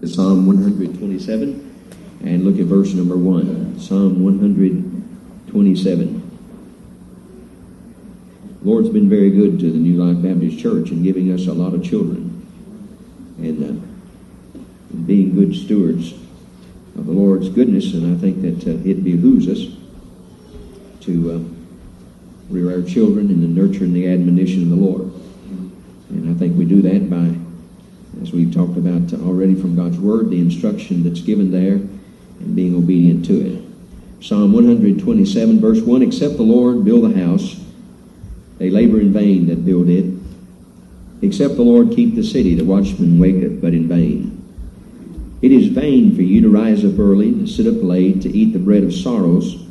to Psalm 127 and look at verse number 1. Psalm 127. The Lord's been very good to the New Life Baptist Church in giving us a lot of children and being good stewards of the Lord's goodness, and I think that it behooves us to rear our children in the nurture and the admonition of the Lord. And I think we do that by, as we've talked about already from God's Word, the instruction that's given there and being obedient to it. Psalm 127, verse 1, except the Lord build the house, they labor in vain that build it. Except the Lord keep the city, the watchman waketh but in vain. It is vain for you to rise up early, to sit up late, to eat the bread of sorrows,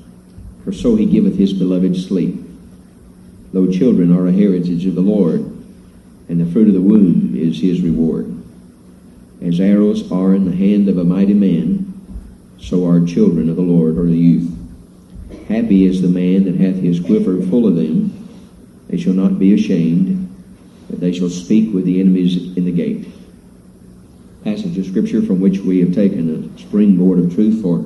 for so he giveth his beloved sleep. Lo, children are a heritage of the Lord, and the fruit of the womb is his reward. As arrows are in the hand of a mighty man, so are children of the Lord, or the youth. Happy is the man that hath his quiver full of them. They shall not be ashamed, but they shall speak with the enemies in the gate. Passage of Scripture from which we have taken a springboard of truth for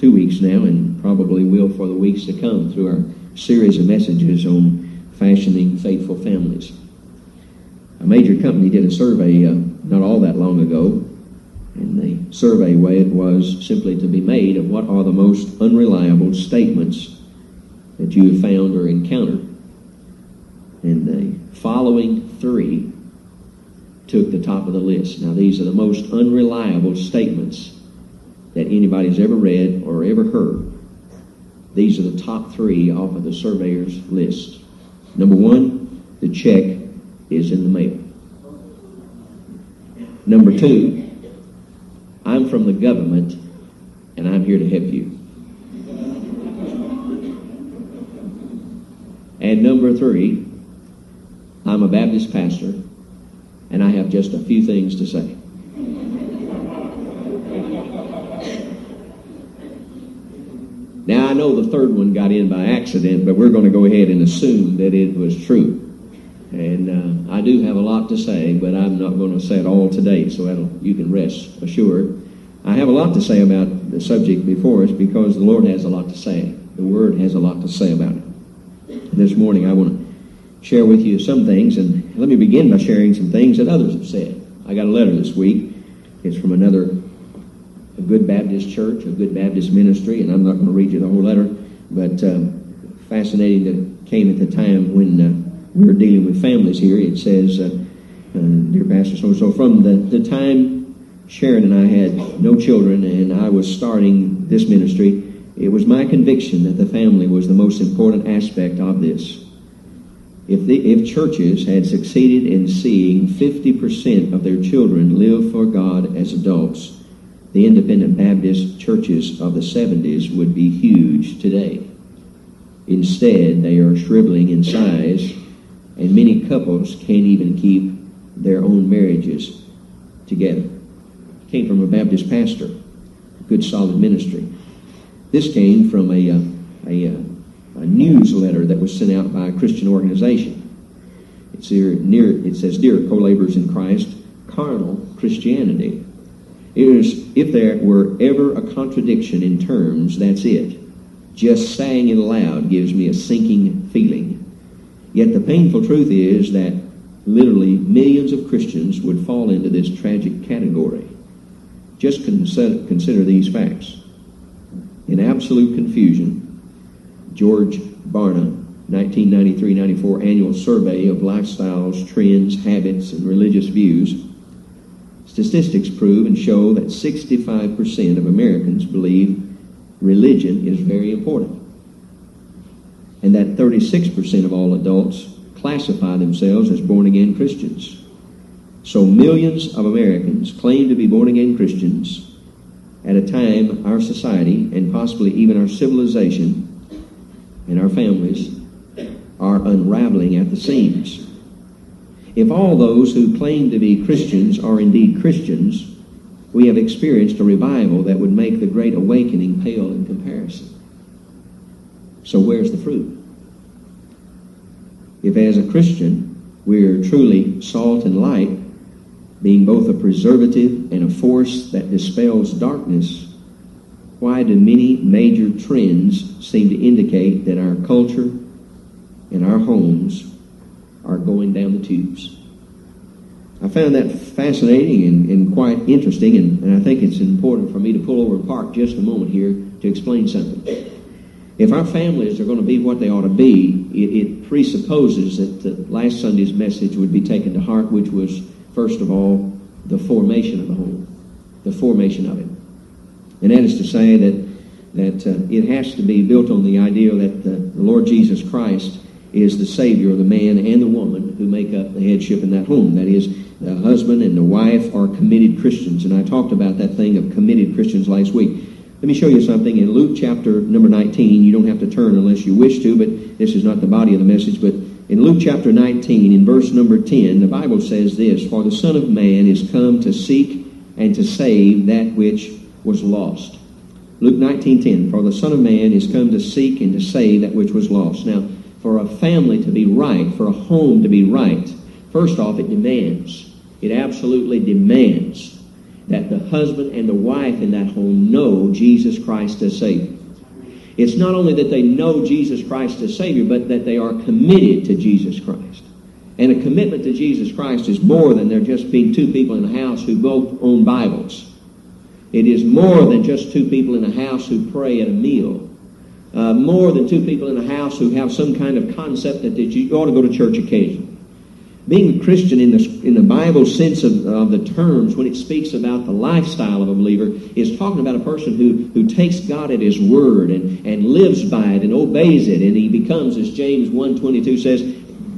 2 weeks now, and probably will for the weeks to come through our series of messages on fashioning faithful families. A major company did a survey not all that long ago, and the survey way it was simply to be made of what are the most unreliable statements that you have found or encountered. And the following three took the top of the list. Now, these are the most unreliable statements that anybody's ever read or ever heard. These are the top three off of the surveyor's list. Number one, the check is in the mail. Number two, I'm from the government and I'm here to help you. And number three, I'm a Baptist pastor, and I have just a few things to say. Now, I know the third one got in by accident, but we're going to go ahead and assume that it was true. And I do have a lot to say, but I'm not going to say it all today, so you can rest assured. I have a lot to say about the subject before us because the Lord has a lot to say. The Word has a lot to say about it. And this morning, I want to share with you some things, and let me begin by sharing some things that others have said. I got a letter this week. It's from a good Baptist church, a good Baptist ministry, and I'm not going to read you the whole letter, but fascinating that it came at the time when we were dealing with families here. It says, dear Pastor so-and-so, from the time Sharon and I had no children and I was starting this ministry, it was my conviction that the family was the most important aspect of this. If churches had succeeded in seeing 50% of their children live for God as adults, the independent Baptist churches of the 70s would be huge today. Instead, they are shriveling in size, and many couples can't even keep their own marriages together. Came from a Baptist pastor, a good solid ministry. This came from a newsletter that was sent out by a Christian organization. It's here near. It says, "Dear co-laborers in Christ, carnal Christianity. If there were ever a contradiction in terms, that's it. Just saying it aloud gives me a sinking feeling. Yet the painful truth is that literally millions of Christians would fall into this tragic category. Just consider these facts. In absolute confusion, George Barna, 1993-94 annual survey of lifestyles, trends, habits, and religious views. Statistics prove and show that 65% of Americans believe religion is very important, and that 36% of all adults classify themselves as born-again Christians. So millions of Americans claim to be born-again Christians at a time our society, and possibly even our civilization, and our families are unraveling at the seams. If all those who claim to be Christians are indeed Christians, we have experienced a revival that would make the Great Awakening pale in comparison. So where's the fruit? If as a Christian we're truly salt and light, being both a preservative and a force that dispels darkness, why do many major trends seem to indicate that our culture and our homes are going down the tubes? I found that fascinating and quite interesting, and I think it's important for me to pull over and park just a moment here to explain something. If our families are going to be what they ought to be, it presupposes that the last Sunday's message would be taken to heart, which was, first of all, the formation of the home, the formation of it. And that is to say that it has to be built on the idea that the Lord Jesus Christ is the Savior of the man and the woman who make up the headship in that home. That is, the husband and the wife are committed Christians. And I talked about that thing of committed Christians last week. Let me show you something in Luke chapter number 19. You don't have to turn unless you wish to, but this is not the body of the message. But in Luke chapter 19, in verse number 10, the Bible says this, "For the Son of Man is come to seek and to save that which was lost." Luke 19:10, "For the Son of Man is come to seek and to save that which was lost." Now, for a family to be right, for a home to be right, first off, it absolutely demands that the husband and the wife in that home know Jesus Christ as Savior. It's not only that they know Jesus Christ as Savior, but that they are committed to Jesus Christ. And a commitment to Jesus Christ is more than there just being two people in a house who both own Bibles. It is more than just two people in a house who pray at a meal. More than two people in a house who have some kind of concept that you ought to go to church occasionally. Being a Christian in the Bible sense of the terms, when it speaks about the lifestyle of a believer, is talking about a person who takes God at His Word and lives by it and obeys it, and he becomes, as James 1:22 says,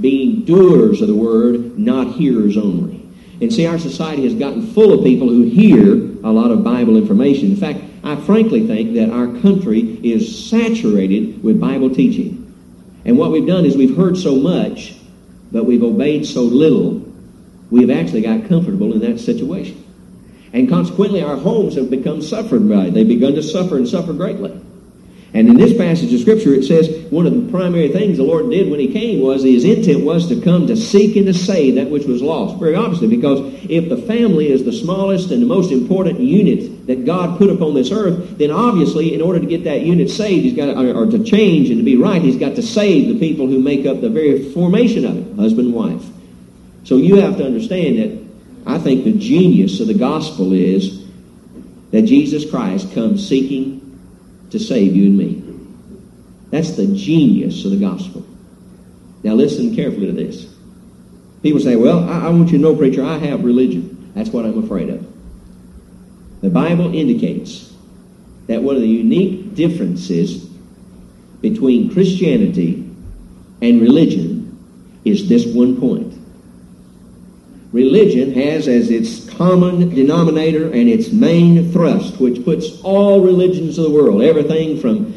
being doers of the Word, not hearers only. And see, our society has gotten full of people who hear a lot of Bible information. In fact, I frankly think that our country is saturated with Bible teaching. And what we've done is we've heard so much, but we've obeyed so little, we've actually got comfortable in that situation. And consequently, our homes have become suffered by it. They've begun to suffer and suffer greatly. And in this passage of Scripture, it says one of the primary things the Lord did when He came was His intent was to come to seek and to save that which was lost. Very obviously, because if the family is the smallest and the most important unit that God put upon this earth, then obviously in order to get that unit saved, He's got to, or to change and to be right, He's got to save the people who make up the very formation of it, husband and wife. So you have to understand that I think the genius of the gospel is that Jesus Christ comes seeking to save you and me. That's the genius of the gospel. Now listen carefully to this. People say, well, I want you to know, preacher, I have religion. That's what I'm afraid of. The Bible indicates that one of the unique differences between Christianity and religion is this one point. Religion has as its common denominator and its main thrust, which puts all religions of the world, everything from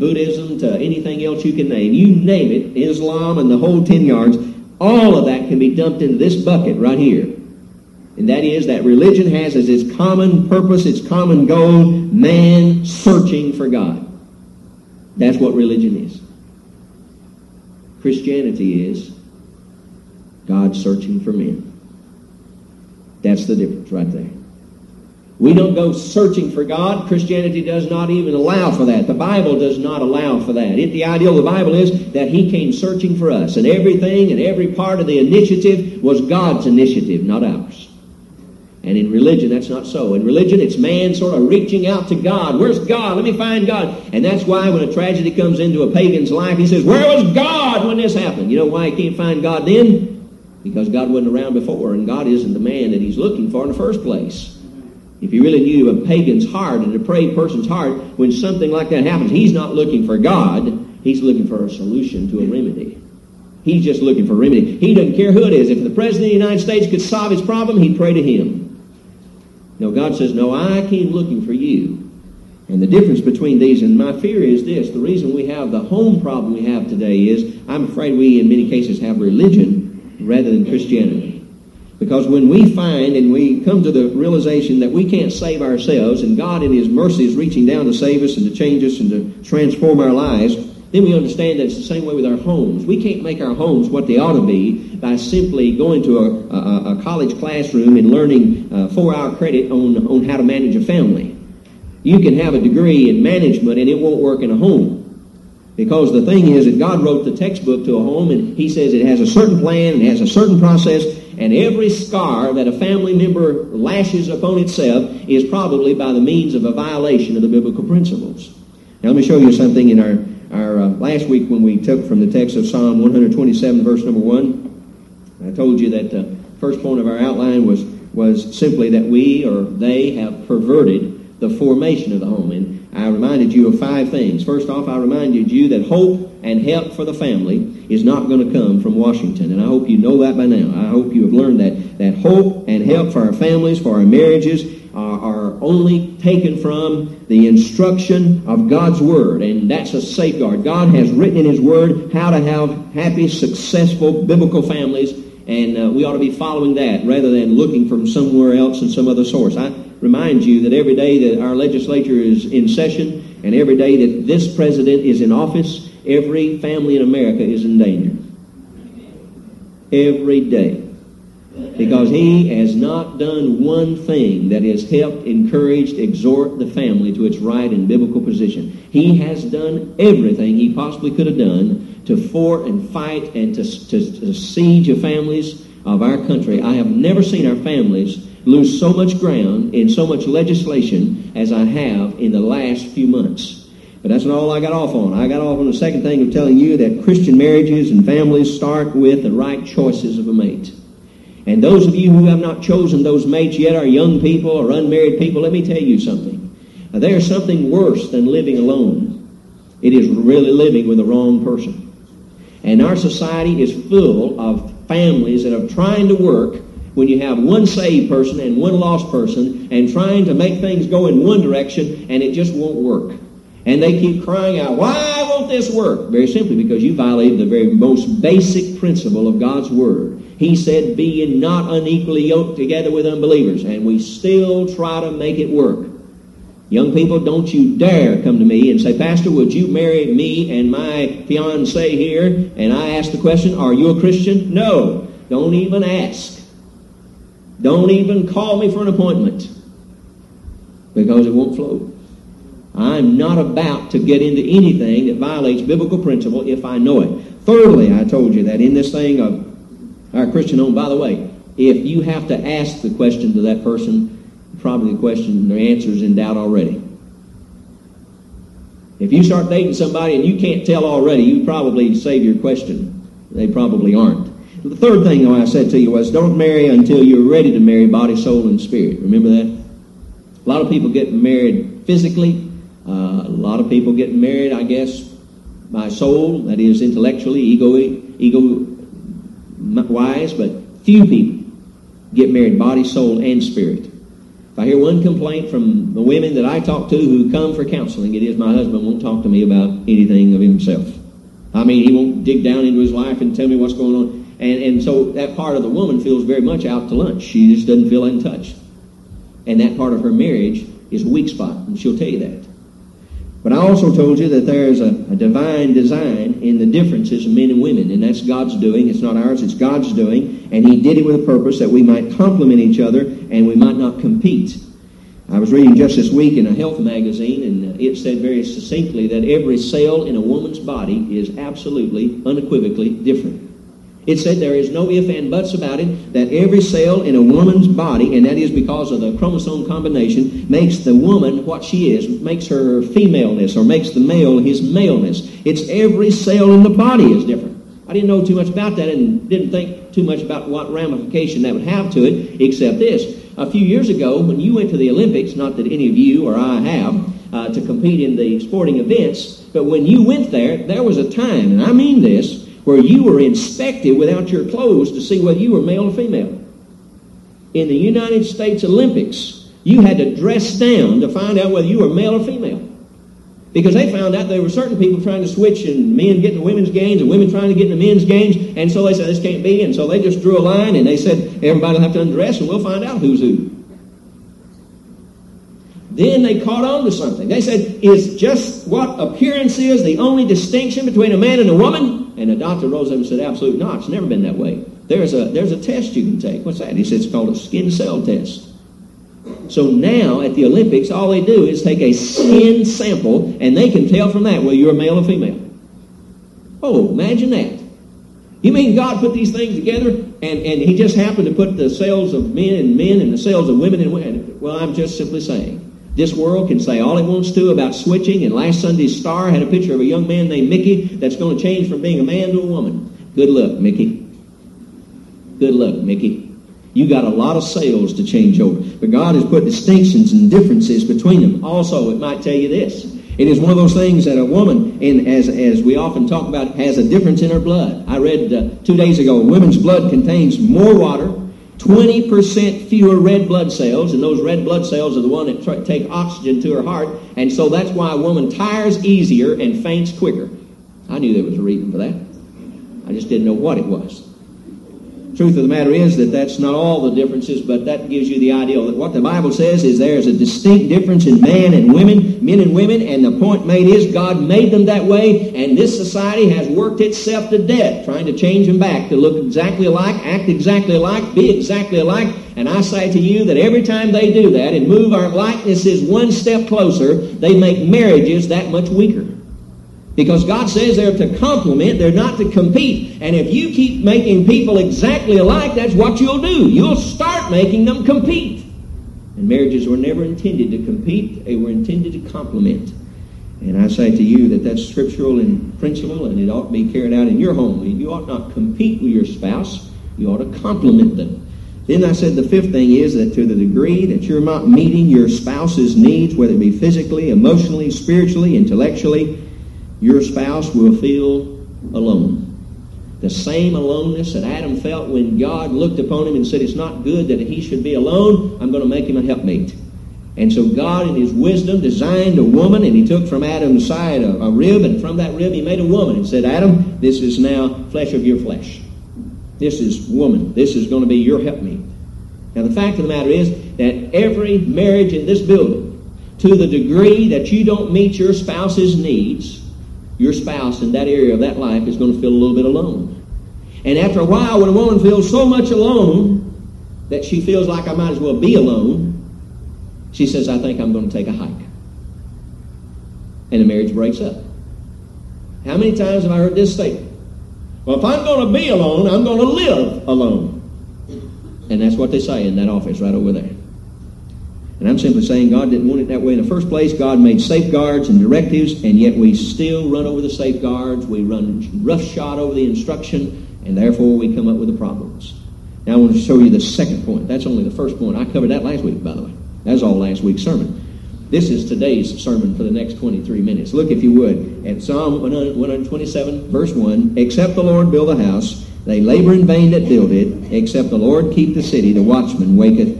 Buddhism to anything else you can name, you name it, Islam and the whole 10 yards, all of that can be dumped into this bucket right here. And that is that religion has as its common purpose, its common goal, man searching for God. That's what religion is. Christianity is God searching for men. That's the difference right there. We don't go searching for God. Christianity does not even allow for that. The Bible does not allow for that. The ideal of the Bible is that He came searching for us, and everything and every part of the initiative was God's initiative, not ours. And in religion, that's not so. In religion, it's man sort of reaching out to God. Where's God? Let me find God. And that's why when a tragedy comes into a pagan's life, he says, where was God when this happened? You know why he can't find God then? Because God wasn't around before, and God isn't the man that He's looking for in the first place. If you really knew a pagan's heart and a depraved person's heart, when something like that happens, he's not looking for God. He's looking for a solution to a remedy. He's just looking for a remedy. He doesn't care who it is. If the President of the United States could solve his problem, he'd pray to him. No, God says, no, I came looking for you. And the difference between these, and my fear is this, the reason we have the home problem we have today is, I'm afraid we in many cases have religion rather than Christianity. Because when we find and we come to the realization that we can't save ourselves, and God in His mercy is reaching down to save us and to change us and to transform our lives, Then we understand that it's the same way with our homes. We can't make our homes what they ought to be by simply going to a college classroom and learning 4-hour credit on how to manage a family. You can have a degree in management and it won't work in a home. Because the thing is that God wrote the textbook to a home, and he says it has a certain plan, it has a certain process, and every scar that a family member lashes upon itself is probably by the means of a violation of the biblical principles. Now let me show you something in our last week when we took from the text of Psalm 127, verse number 1. I told you that the first point of our outline was simply that we or they have perverted the formation of the home. And I reminded you of 5 things. First off, I reminded you that hope and help for the family is not going to come from Washington. And I hope you know that by now. I hope you have learned that hope and help for our families, for our marriages, are only taken from the instruction of God's Word. And that's a safeguard. God has written in His Word how to have happy, successful, biblical families. And we ought to be following that rather than looking from somewhere else and some other source. I remind you that every day that our legislature is in session and every day that this president is in office, every family in America is in danger. Every day. Because he has not done one thing that has helped, encouraged, exhort the family to its right and biblical position. He has done everything he possibly could have done to fort and fight and to siege the families of our country. I have never seen our families lose so much ground in so much legislation as I have in the last few months. But that's not all I got off on. I got off on the second thing of telling you that Christian marriages and families start with the right choices of a mate. And those of you who have not chosen those mates yet are young people or unmarried people. Let me tell you something. There is something worse than living alone. It is really living with the wrong person. And our society is full of families that are trying to work when you have one saved person and one lost person and trying to make things go in one direction, and it just won't work. And they keep crying out, why won't this work? Very simply because you violated the very most basic principle of God's Word. He said, be not unequally yoked together with unbelievers. And we still try to make it work. Young people, don't you dare come to me and say, Pastor, would you marry me and my fiancé here? And I ask the question, are you a Christian? No. Don't even ask. Don't even call me for an appointment. Because it won't flow. I'm not about to get into anything that violates biblical principle if I know it. Thirdly, I told you that in this thing of our Christian home, by the way, if you have to ask the question to that person, probably the question, their answer is in doubt already. If you start dating somebody and you can't tell already, you probably save your question. They probably aren't. The third thing I said to you was, don't marry until you're ready to marry body, soul, and spirit. Remember that? A lot of people get married physically. A lot of people get married, I guess, by soul, that is intellectually, ego-wise, but few people get married body, soul, and spirit. If I hear one complaint from the women that I talk to who come for counseling, it is my husband won't talk to me about anything of himself. I mean, he won't dig down into his life and tell me what's going on. And so that part of the woman feels very much out to lunch. She just doesn't feel in touch. And that part of her marriage is a weak spot, and she'll tell you that. But I also told you that there is a divine design in the differences of men and women, and that's God's doing. It's not ours, it's God's doing, and He did it with a purpose that we might complement each other and we might not compete. I was reading just this week in a health magazine, and it said very succinctly that every cell in a woman's body is absolutely, unequivocally different. It said there is no if and buts about it, that every cell in a woman's body, and that is because of the chromosome combination, makes the woman what she is, makes her femaleness, or makes the male his maleness. It's every cell in the body is different. I didn't know too much about that and didn't think too much about what ramification that would have to it, except this. A few years ago, when you went to the Olympics, not that any of you or I have, to compete in the sporting events, but when you went there was a time, and I mean this, where you were inspected without your clothes to see whether you were male or female. In the United States Olympics, you had to dress down to find out whether you were male or female. Because they found out there were certain people trying to switch and men getting the women's games and women trying to get in the men's games. And so they said, this can't be. And so they just drew a line and they said, everybody will have to undress and we'll find out who's who. Then they caught on to something. They said, is just what appearance is the only distinction between a man and a woman? And the doctor rose up and said, absolutely not. It's never been that way. There's a test you can take. What's that? He said, it's called a skin cell test. So now at the Olympics, all they do is take a skin sample, and they can tell from that whether you're a male or female. Oh, imagine that. You mean God put these things together, and he just happened to put the cells of men and the cells of women and women? Well, I'm just simply saying, this world can say all it wants to about switching, and last Sunday's Star had a picture of a young man named Mickey that's going to change from being a man to a woman. Good luck, Mickey. Good luck, Mickey. You got a lot of sales to change over. But God has put distinctions and differences between them. Also, it might tell you this. It is one of those things that a woman, and as we often talk about, has a difference in her blood. I read 2 days ago, women's blood contains more water, 20% fewer red blood cells, and those red blood cells are the one that take oxygen to her heart, and so that's why a woman tires easier and faints quicker. I knew there was a reason for that. I just didn't know what it was. Truth of the matter is that that's not all the differences, but that gives you the idea that what the Bible says is there is a distinct difference in men and women, and the point made is God made them that way, and this society has worked itself to death trying to change them back to look exactly alike, act exactly alike, be exactly alike. And I say to you that every time they do that and move our likenesses one step closer, they make marriages that much weaker. Because God says they're to complement, they're not to compete. And if you keep making people exactly alike, that's what you'll do. You'll start making them compete. And marriages were never intended to compete. They were intended to complement. And I say to you that that's scriptural in principle, and it ought to be carried out in your home. You ought not compete with your spouse. You ought to complement them. Then I said the fifth thing is that to the degree that you're not meeting your spouse's needs, whether it be physically, emotionally, spiritually, intellectually, your spouse will feel alone. The same aloneness that Adam felt when God looked upon him and said, it's not good that he should be alone. I'm going to make him a helpmate. And so God in his wisdom designed a woman, and he took from Adam's side a rib, and from that rib he made a woman and said, Adam, this is now flesh of your flesh. This is woman. This is going to be your helpmate. Now the fact of the matter is that every marriage in this building, to the degree that you don't meet your spouse's needs, your spouse in that area of that life is going to feel a little bit alone. And after a while, when a woman feels so much alone that she feels like I might as well be alone, she says, I think I'm going to take a hike. And the marriage breaks up. How many times have I heard this statement? Well, if I'm going to be alone, I'm going to live alone. And that's what they say in that office right over there. And I'm simply saying God didn't want it that way in the first place. God made safeguards and directives, and yet we still run over the safeguards. We run roughshod over the instruction, and therefore we come up with the problems. Now I want to show you the second point. That's only the first point. I covered that last week, by the way. That was all last week's sermon. This is today's sermon for the next 23 minutes. Look, if you would, at Psalm 127, verse 1, except the Lord build the house, they labor in vain that build it. Except the Lord keep the city, the watchman waketh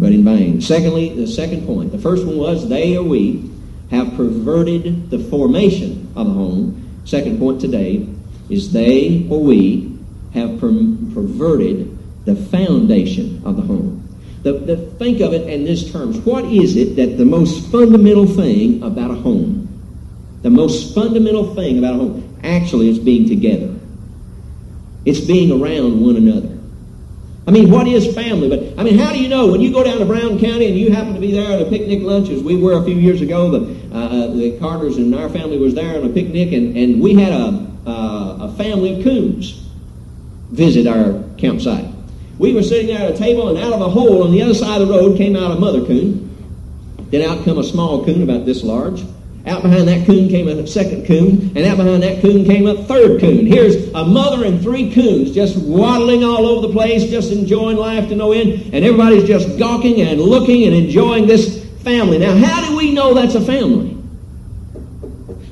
but in vain. Secondly, the second point. The first one was they or we have perverted the formation of a home. Second point today is they or we have perverted the foundation of the home. Think of it in this terms. What is it that the most fundamental thing about a home? The most fundamental thing about a home actually is being together. It's being around one another. I mean, what is family? But I mean, how do you know when you go down to Brown County and you happen to be there at a picnic lunch, as we were a few years ago? The Carters and our family was there on a picnic, and we had a family of coons visit our campsite. We were sitting there at a table, and out of a hole on the other side of the road came out a mother coon. Then out come a small coon about this large. Out behind that coon came a second coon, and out behind that coon came a third coon. Here's a mother and three coons just waddling all over the place, just enjoying life to no end, and everybody's just gawking and looking and enjoying this family. Now, how do we know that's a family?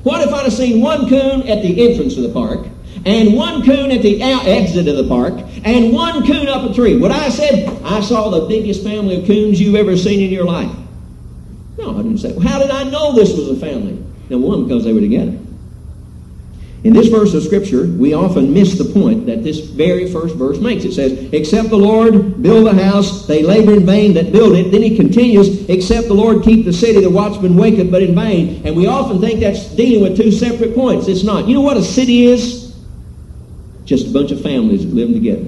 What if I'd have seen one coon at the entrance of the park, and one coon at the exit of the park, and one coon up a tree? Would I have said, I saw the biggest family of coons you've ever seen in your life? No, I didn't say. Well, how did I know this was a family? Number one, because they were together. In this verse of Scripture, we often miss the point that this very first verse makes. It says, except the Lord build the house, they labor in vain that build it. Then he continues, except the Lord keep the city, the watchman waketh, but in vain. And we often think that's dealing with two separate points. It's not. You know what a city is? Just a bunch of families living together.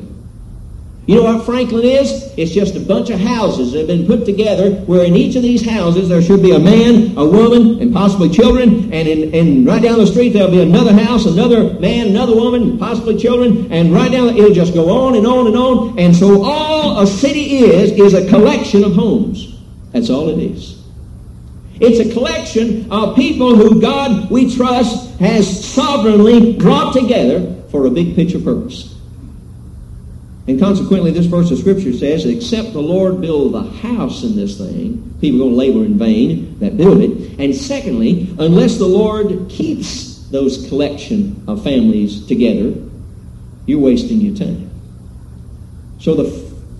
You know what Franklin is? It's just a bunch of houses that have been put together where in each of these houses there should be a man, a woman, and possibly children. And right down the street there'll be another house, another man, another woman, possibly children. And right down, it'll just go on and on and on. And so all a city is a collection of homes. That's all it is. It's a collection of people who God, we trust, has sovereignly brought together for a big picture purpose. And consequently, this verse of Scripture says, except the Lord build the house in this thing, people are going to labor in vain that build it. And secondly, unless the Lord keeps those collection of families together, you're wasting your time. So the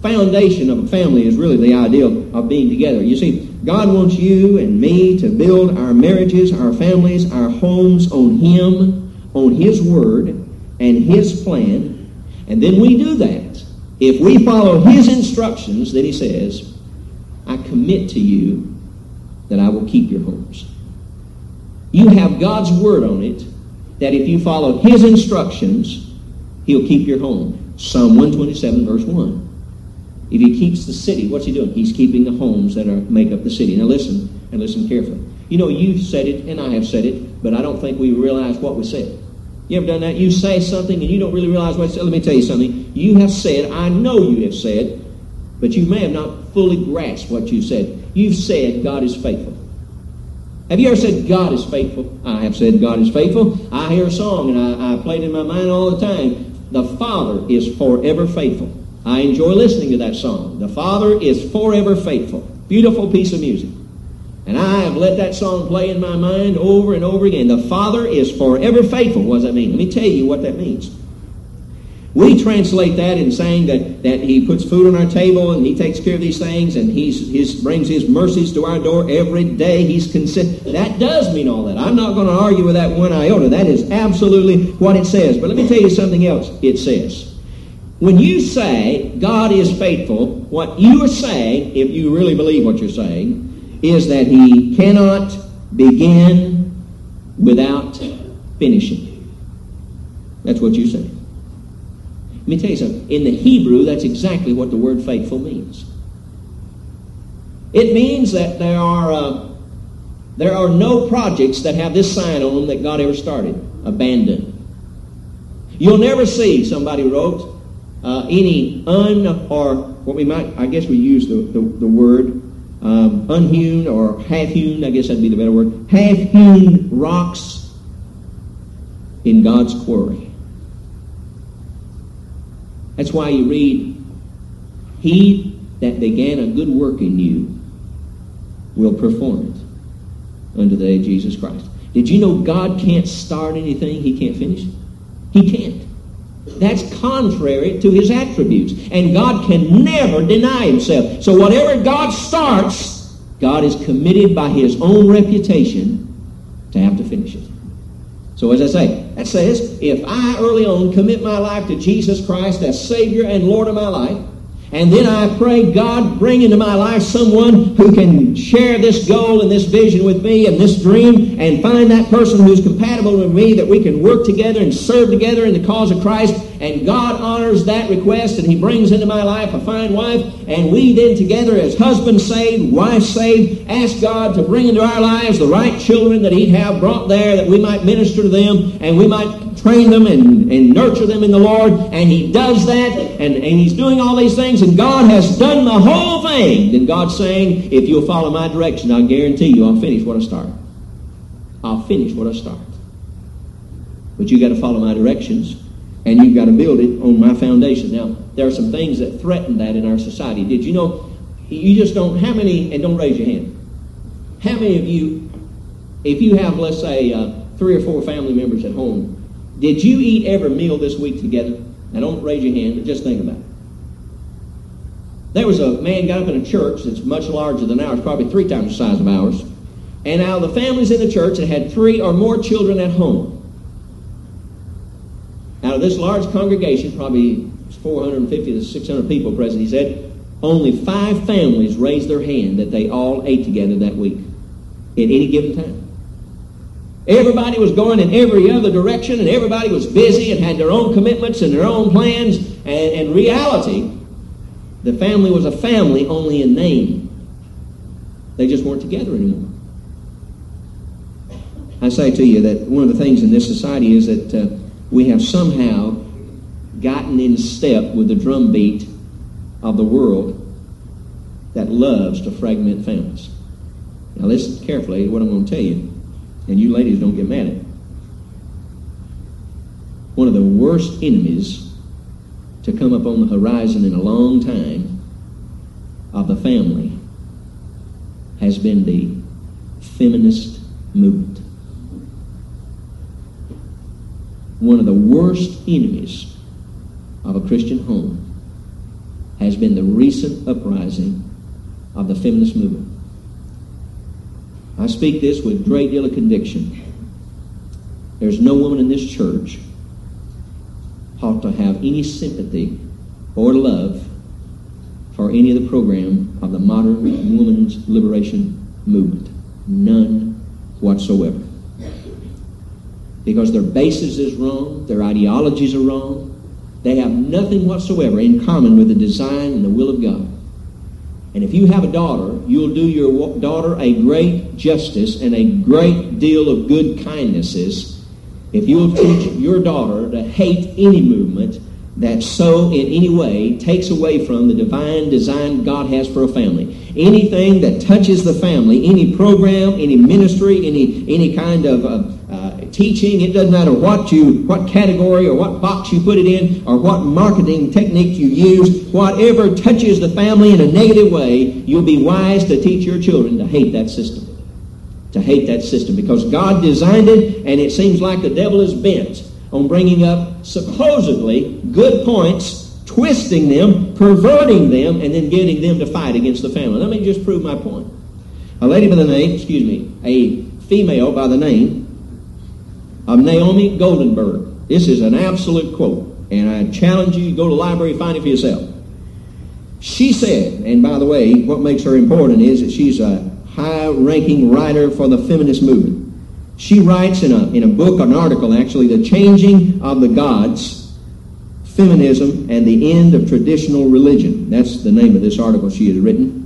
foundation of a family is really the idea of being together. You see, God wants you and me to build our marriages, our families, our homes on Him, on His Word, and His plan. And then we do that. If we follow His instructions, then He says, I commit to you that I will keep your homes. You have God's word on it that if you follow His instructions, He'll keep your home. Psalm 127, verse 1. If He keeps the city, what's He doing? He's keeping the homes that make up the city. Now listen, and listen carefully. You know, you've said it, and I have said it, but I don't think we realize what we said. You ever done that? You say something and you don't really realize what you said. Let me tell you something. You have said, I know you have said, but you may have not fully grasped what you said. You've said God is faithful. Have you ever said God is faithful? I have said God is faithful. I hear a song and I play it in my mind all the time. The Father is forever faithful. I enjoy listening to that song. The Father is forever faithful. Beautiful piece of music. And I have let that song play in my mind over and over again. The Father is forever faithful. What does that mean? Let me tell you what that means. We translate that in saying that He puts food on our table and He takes care of these things and He brings His mercies to our door every day. He's consistent. That does mean all that. I'm not going to argue with that one iota. That is absolutely what it says. But let me tell you something else it says. When you say God is faithful, what you are saying, if you really believe what you're saying, is that He cannot begin without finishing. That's what you say. Let me tell you something. In the Hebrew, that's exactly what the word faithful means. It means that there are no projects that have this sign on them that God ever started. Abandoned. You'll never see, somebody wrote, unhewn or half-hewn, I guess that'd be the better word, half-hewn rocks in God's quarry. That's why you read, He that began a good work in you will perform it unto the day of Jesus Christ. Did you know God can't start anything He can't finish? He can't. That's contrary to His attributes. And God can never deny Himself. So whatever God starts, God is committed by His own reputation to have to finish it. So as I say, that says, if I early on commit my life to Jesus Christ as Savior and Lord of my life, and then I pray, God, bring into my life someone who can share this goal and this vision with me and this dream, and find that person who's compatible with me, that we can work together and serve together in the cause of Christ. And God honors that request, and He brings into my life a fine wife. And we then together, as husband saved, wife saved, ask God to bring into our lives the right children that He'd have brought there, that we might minister to them, and we might train them and nurture them in the Lord. And He does that, and He's doing all these things, and God has done the whole thing. Then God's saying, if you'll follow my direction, I guarantee you I'll finish what I start. I'll finish what I start. But you got to follow my directions. And you've got to build it on my foundation. Now, there are some things that threaten that in our society. Did you know, you just don't, how many, and don't raise your hand. How many of you, if you have, let's say, 3 or 4 family members at home, did you eat every meal this week together? Now, don't raise your hand, but just think about it. There was a man got up in a church that's much larger than ours, probably 3 times the size of ours. And out of the families in the church that had 3 or more children at home, Out of this large congregation, probably 450 to 600 people present, he said, only 5 families raised their hand that they all ate together that week at any given time. Everybody was going in every other direction, and everybody was busy and had their own commitments and their own plans. And in reality, the family was a family only in name. They just weren't together anymore. I say to you that one of the things in this society is that we have somehow gotten in step with the drumbeat of the world that loves to fragment families. Now listen carefully to what I'm going to tell you, and you ladies don't get mad at me. One of the worst enemies to come up on the horizon in a long time of the family has been the feminist movement. One of the worst enemies of a Christian home has been the recent uprising of the feminist movement. I speak this with a great deal of conviction. There's no woman in this church ought to have any sympathy or love for any of the program of the modern women's liberation movement. None whatsoever. Because their basis is wrong, their ideologies are wrong. They have nothing whatsoever in common with the design and the will of God. And if you have a daughter, you'll do your daughter a great justice and a great deal of good kindnesses if you'll teach your daughter to hate any movement that so in any way takes away from the divine design God has for a family. Anything that touches the family, any program, any ministry, any kind of teaching, it doesn't matter what category or what box you put it in or what marketing technique you use, whatever touches the family in a negative way, you'll be wise to teach your children to hate that system. To hate that system, because God designed it, and it seems like the devil is bent on bringing up supposedly good points, twisting them, perverting them, and then getting them to fight against the family. Let me just prove my point. A female by the name of Naomi Goldfeld. This is an absolute quote, and I challenge you, go to the library, find it for yourself. She said, and by the way, what makes her important is that she's a high-ranking writer for the feminist movement. She writes in a book, an article actually, The Changing of the Gods, Feminism and the End of Traditional Religion. That's the name of this article she has written.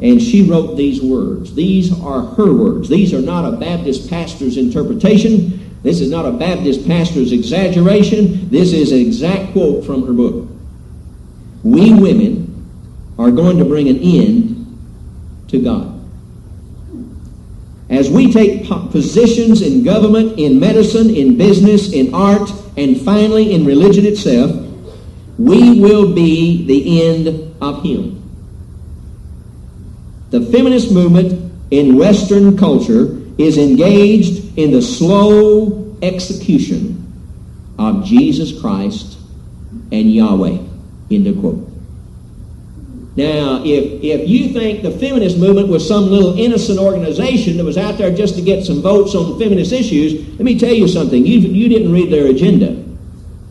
And she wrote these words. These are her words. These are not a Baptist pastor's interpretation. This is not a Baptist pastor's exaggeration. This is an exact quote from her book. We women are going to bring an end to God. As we take positions in government, in medicine, in business, in art, and finally in religion itself, we will be the end of him. The feminist movement in Western culture is engaged in the slow execution of Jesus Christ and Yahweh. End of quote. Now, if you think the feminist movement was some little innocent organization that was out there just to get some votes on feminist issues, let me tell you something. You didn't read their agenda.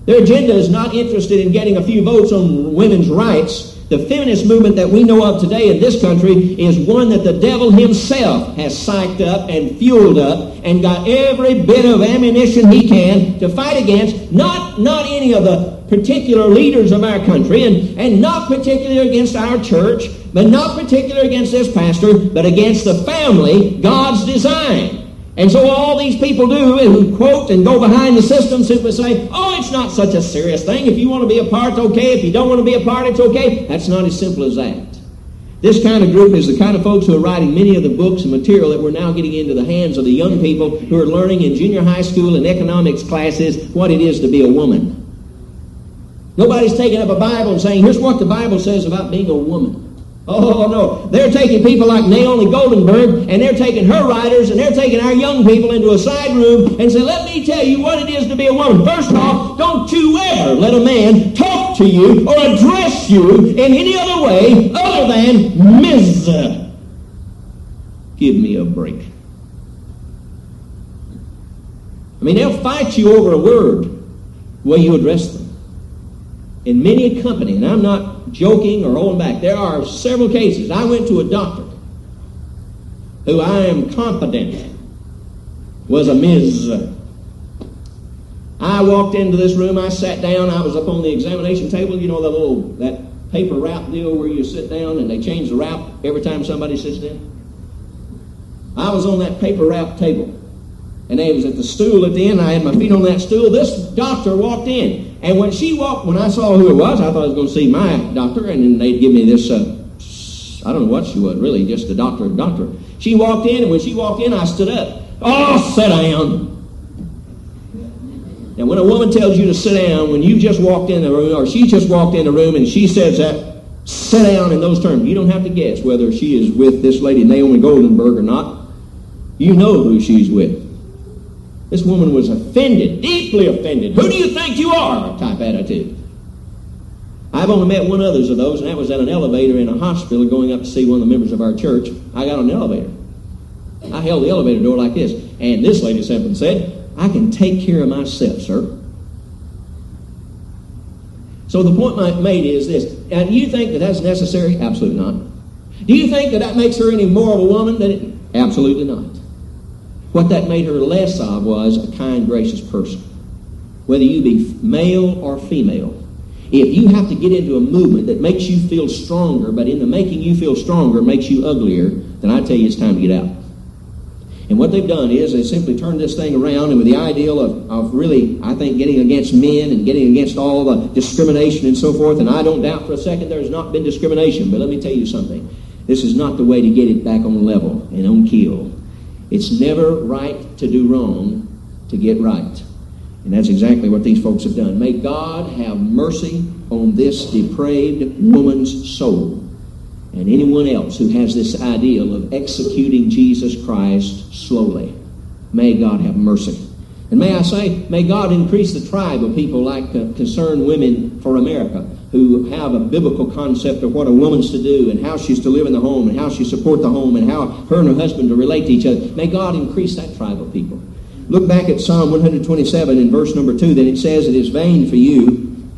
Their agenda is not interested in getting a few votes on women's rights. The feminist movement that we know of today in this country is one that the devil himself has psyched up and fueled up and got every bit of ammunition he can to fight against, not any of the particular leaders of our country and not particularly against our church, but not particularly against this pastor, but against the family, God's design. And so all these people do who quote and go behind the system simply say, oh, it's not such a serious thing. If you want to be a part, it's okay. If you don't want to be a part, it's okay. That's not as simple as that. This kind of group is the kind of folks who are writing many of the books and material that we're now getting into the hands of the young people who are learning in junior high school and economics classes what it is to be a woman. Nobody's taking up a Bible and saying, here's what the Bible says about being a woman. Oh, no. They're taking people like Naomi Goldfeld, and they're taking her writers, and they're taking our young people into a side room and say, let me tell you what it is to be a woman. First off, don't you ever let a man talk to you or address you in any other way other than Ms. Give me a break. I mean, they'll fight you over a word. way you address them. In many a company, and I'm not joking or holding back, there are several cases. I went to a doctor who I am confident was a Ms. I walked into this room, I sat down, I was up on the examination table, you know, that paper route deal where you sit down and they change the route every time somebody sits down. I was on that paper route table, and they was at the stool at the end. I had my feet on that stool. This doctor walked in, and when she walked, when I saw who it was, I thought I was going to see my doctor, and then they'd give me this, I don't know what she was, really, just the doctor. She walked in, and when she walked in, I stood up. Oh, sit down. Now, when a woman tells you to sit down, when you just walked in the room, or she just walked in the room, and she says that, sit down in those terms, you don't have to guess whether she is with this lady, Naomi Goldenberg, or not. You know who she's with. This woman was offended, deeply offended. Who do you think you are? Type attitude. I've only met one other of those, and that was at an elevator in a hospital going up to see one of the members of our church. I got on the elevator. I held the elevator door like this, and this lady simply said, I can take care of myself, sir. So the point I made is this. Now, do you think that that's necessary? Absolutely not. Do you think that makes her any more of a woman than it? Absolutely not. What that made her less of was a kind, gracious person. Whether you be male or female, if you have to get into a movement that makes you feel stronger, but in the making you feel stronger makes you uglier, then I tell you it's time to get out. And what they've done is they simply turned this thing around, and with the ideal of really, I think, getting against men and getting against all the discrimination and so forth, and I don't doubt for a second there's not been discrimination, but let me tell you something. This is not the way to get it back on level and on keel. It's never right to do wrong to get right. And that's exactly what these folks have done. May God have mercy on this depraved woman's soul and anyone else who has this ideal of executing Jesus Christ slowly. May God have mercy. And may I say, may God increase the tribe of people like Concerned Women for America, who have a biblical concept of what a woman's to do and how she's to live in the home and how she support the home and how her and her husband to relate to each other. May God increase that tribe of people. Look back at Psalm 127 in verse number 2. Then it says, it is vain for you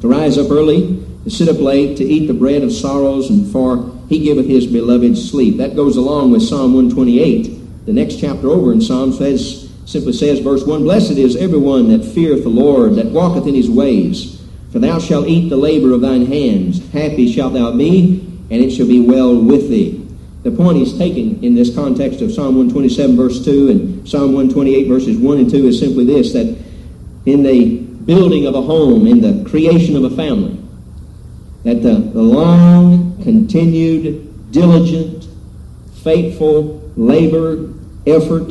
to rise up early, to sit up late, to eat the bread of sorrows, and for he giveth his beloved sleep. That goes along with Psalm 128. The next chapter over in Psalm simply says, verse 1, blessed is everyone that feareth the Lord, that walketh in his ways. For thou shalt eat the labor of thine hands. Happy shalt thou be, and it shall be well with thee. The point he's taken in this context of Psalm 127 verse 2 and Psalm 128 verses 1 and 2 is simply this, that in the building of a home, in the creation of a family, that the long, continued, diligent, faithful labor, effort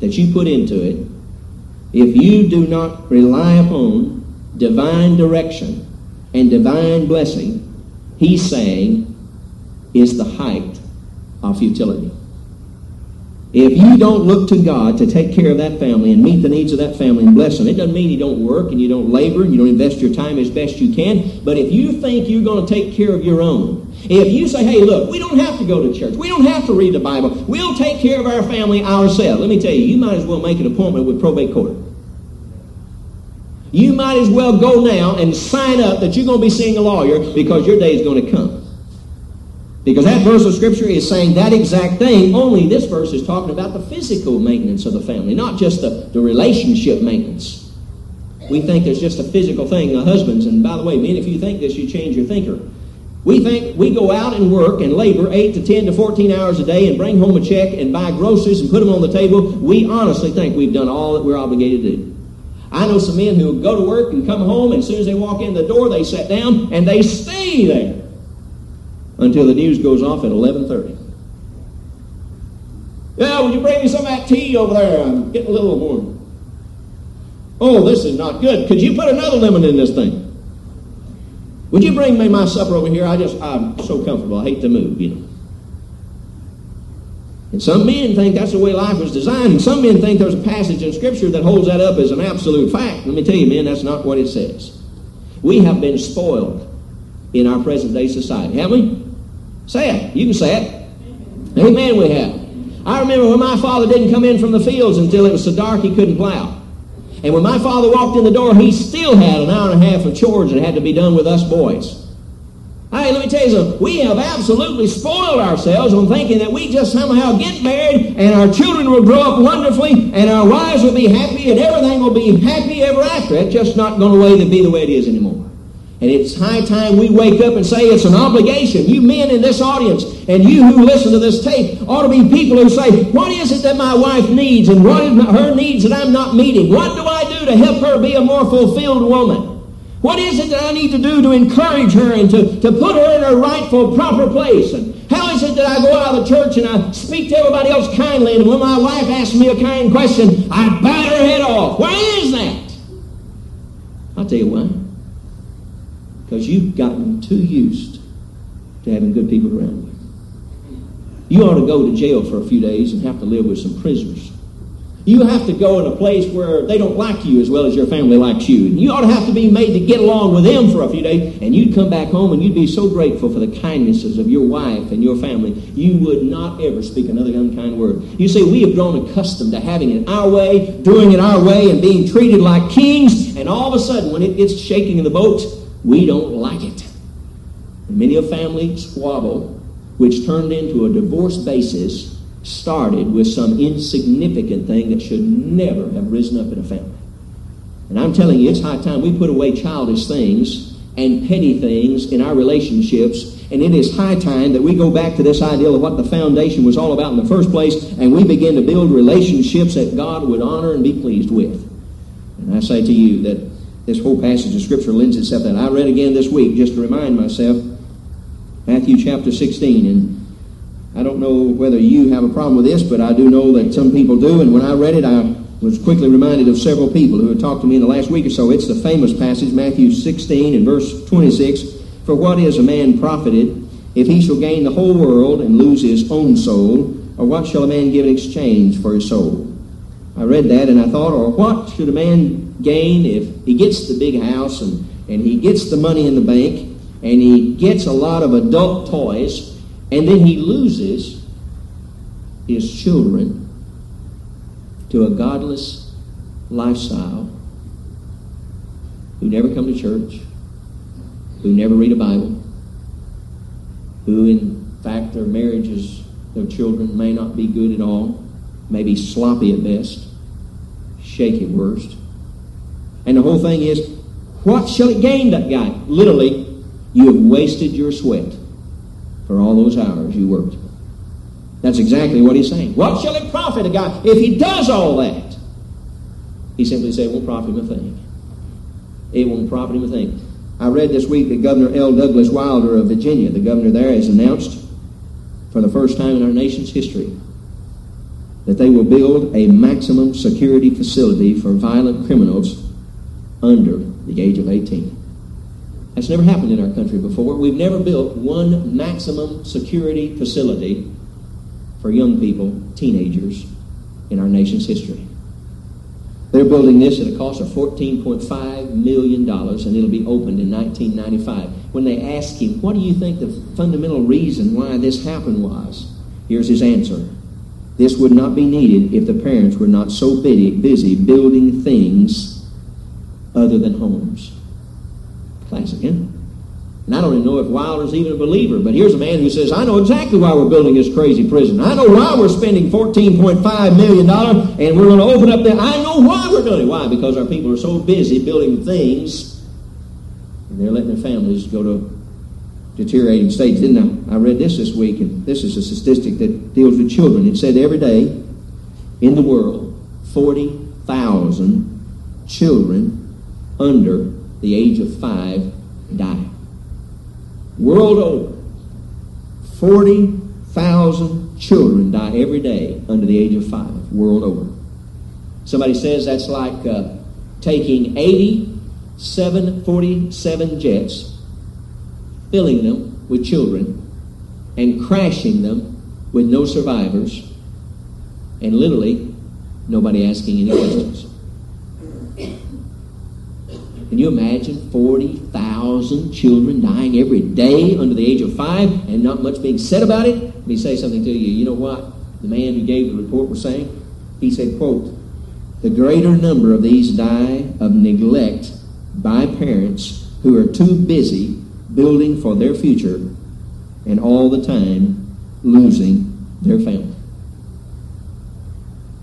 that you put into it, if you do not rely upon divine direction and divine blessing, he's saying, is the height of futility. If you don't look to God to take care of that family and meet the needs of that family and bless them, it doesn't mean you don't work and you don't labor and you don't invest your time as best you can, but if you think you're going to take care of your own, if you say, hey, look, we don't have to go to church, we don't have to read the Bible, we'll take care of our family ourselves. Let me tell you, you might as well make an appointment with probate court. You might as well go now and sign up that you're going to be seeing a lawyer, because your day is going to come. Because that verse of Scripture is saying that exact thing, only this verse is talking about the physical maintenance of the family, not just the relationship maintenance. We think there's just a physical thing, the husbands, and by the way, men, if you think this, you change your thinker. We think we go out and work and labor 8 to 10 to 14 hours a day and bring home a check and buy groceries and put them on the table. We honestly think we've done all that we're obligated to do. I know some men who go to work and come home, and as soon as they walk in the door, they sit down, and they stay there until the news goes off at 11:30. Yeah, would you bring me some of that tea over there? I'm getting a little warm. Oh, this is not good. Could you put another lemon in this thing? Would you bring me my supper over here? I'm so comfortable. I hate to move, you know. And some men think that's the way life was designed. And some men think there's a passage in Scripture that holds that up as an absolute fact. Let me tell you, men, that's not what it says. We have been spoiled in our present-day society, haven't we? Say it. You can say it. Amen, we have. I remember when my father didn't come in from the fields until it was so dark he couldn't plow. And when my father walked in the door, he still had an hour and a half of chores that had to be done with us boys. Hey, let me tell you something. We have absolutely spoiled ourselves on thinking that we just somehow get married and our children will grow up wonderfully and our wives will be happy and everything will be happy ever after. It's just not going to be the way it is anymore. And it's high time we wake up and say it's an obligation. You men in this audience and you who listen to this tape ought to be people who say, what is it that my wife needs and what is her needs that I'm not meeting? What do I do to help her be a more fulfilled woman? What is it that I need to do to encourage her and to put her in her rightful, proper place? And how is it that I go out of the church and I speak to everybody else kindly, and when my wife asks me a kind question, I bat her head off? Why is that? I'll tell you why. Because you've gotten too used to having good people around you. You ought to go to jail for a few days and have to live with some prisoners. You have to go in a place where they don't like you as well as your family likes you. And you ought to have to be made to get along with them for a few days. And you'd come back home and you'd be so grateful for the kindnesses of your wife and your family. You would not ever speak another unkind word. You see, we have grown accustomed to having it our way, doing it our way, and being treated like kings. And all of a sudden, when it gets shaking in the boat, we don't like it. And many a family squabble, which turned into a divorce basis, started with some insignificant thing that should never have risen up in a family. And I'm telling you, it's high time we put away childish things and petty things in our relationships, and it is high time that we go back to this idea of what the foundation was all about in the first place, and we begin to build relationships that God would honor and be pleased with. And I say to you that this whole passage of Scripture lends itself to that. I read again this week, just to remind myself, Matthew chapter 16, and I don't know whether you have a problem with this, but I do know that some people do. And when I read it, I was quickly reminded of several people who had talked to me in the last week or so. It's the famous passage, Matthew 16 and verse 26. For what is a man profited if he shall gain the whole world and lose his own soul? Or what shall a man give in exchange for his soul? I read that and I thought, or what should a man gain if he gets the big house and he gets the money in the bank and he gets a lot of adult toys, and then he loses his children to a godless lifestyle, who never come to church, who never read a Bible, who in fact their marriages, their children may not be good at all, may be sloppy at best, shaky at worst. And the whole thing is, what shall it gain that guy? Literally, you have wasted your sweat for all those hours you worked. That's exactly what he's saying. What shall it profit a guy if he does all that? He simply said, it won't profit him a thing. It won't profit him a thing. I read this week that Governor L. Douglas Wilder of Virginia, the governor there, has announced for the first time in our nation's history that they will build a maximum security facility for violent criminals under the age of 18. That's never happened in our country before. We've never built one maximum security facility for young people, teenagers, in our nation's history. They're building this at a cost of $14.5 million, and it'll be opened in 1995. When they ask him, what do you think the fundamental reason why this happened was? Here's his answer. This would not be needed if the parents were not so busy building things other than homes. Again. And I don't even know if Wilder's even a believer, but here's a man who says, I know exactly why we're building this crazy prison. I know why we're spending $14.5 million and we're going to open up there. I know why we're doing it. Why? Because our people are so busy building things and they're letting their families go to deteriorating states. Didn't I? I read this week, and this is a statistic that deals with children. It said every day in the world, 40,000 children under the age of 5 die. World over, 40,000 children die every day under the age of 5, world over. Somebody says that's like taking 80 747 jets, filling them with children, and crashing them with no survivors, and literally nobody asking any questions. Can you imagine 40,000 children dying every day under the age of 5 and not much being said about it? Let me say something to you. You know what the man who gave the report was saying? He said, quote, The greater number of these die of neglect by parents who are too busy building for their future and all the time losing their family.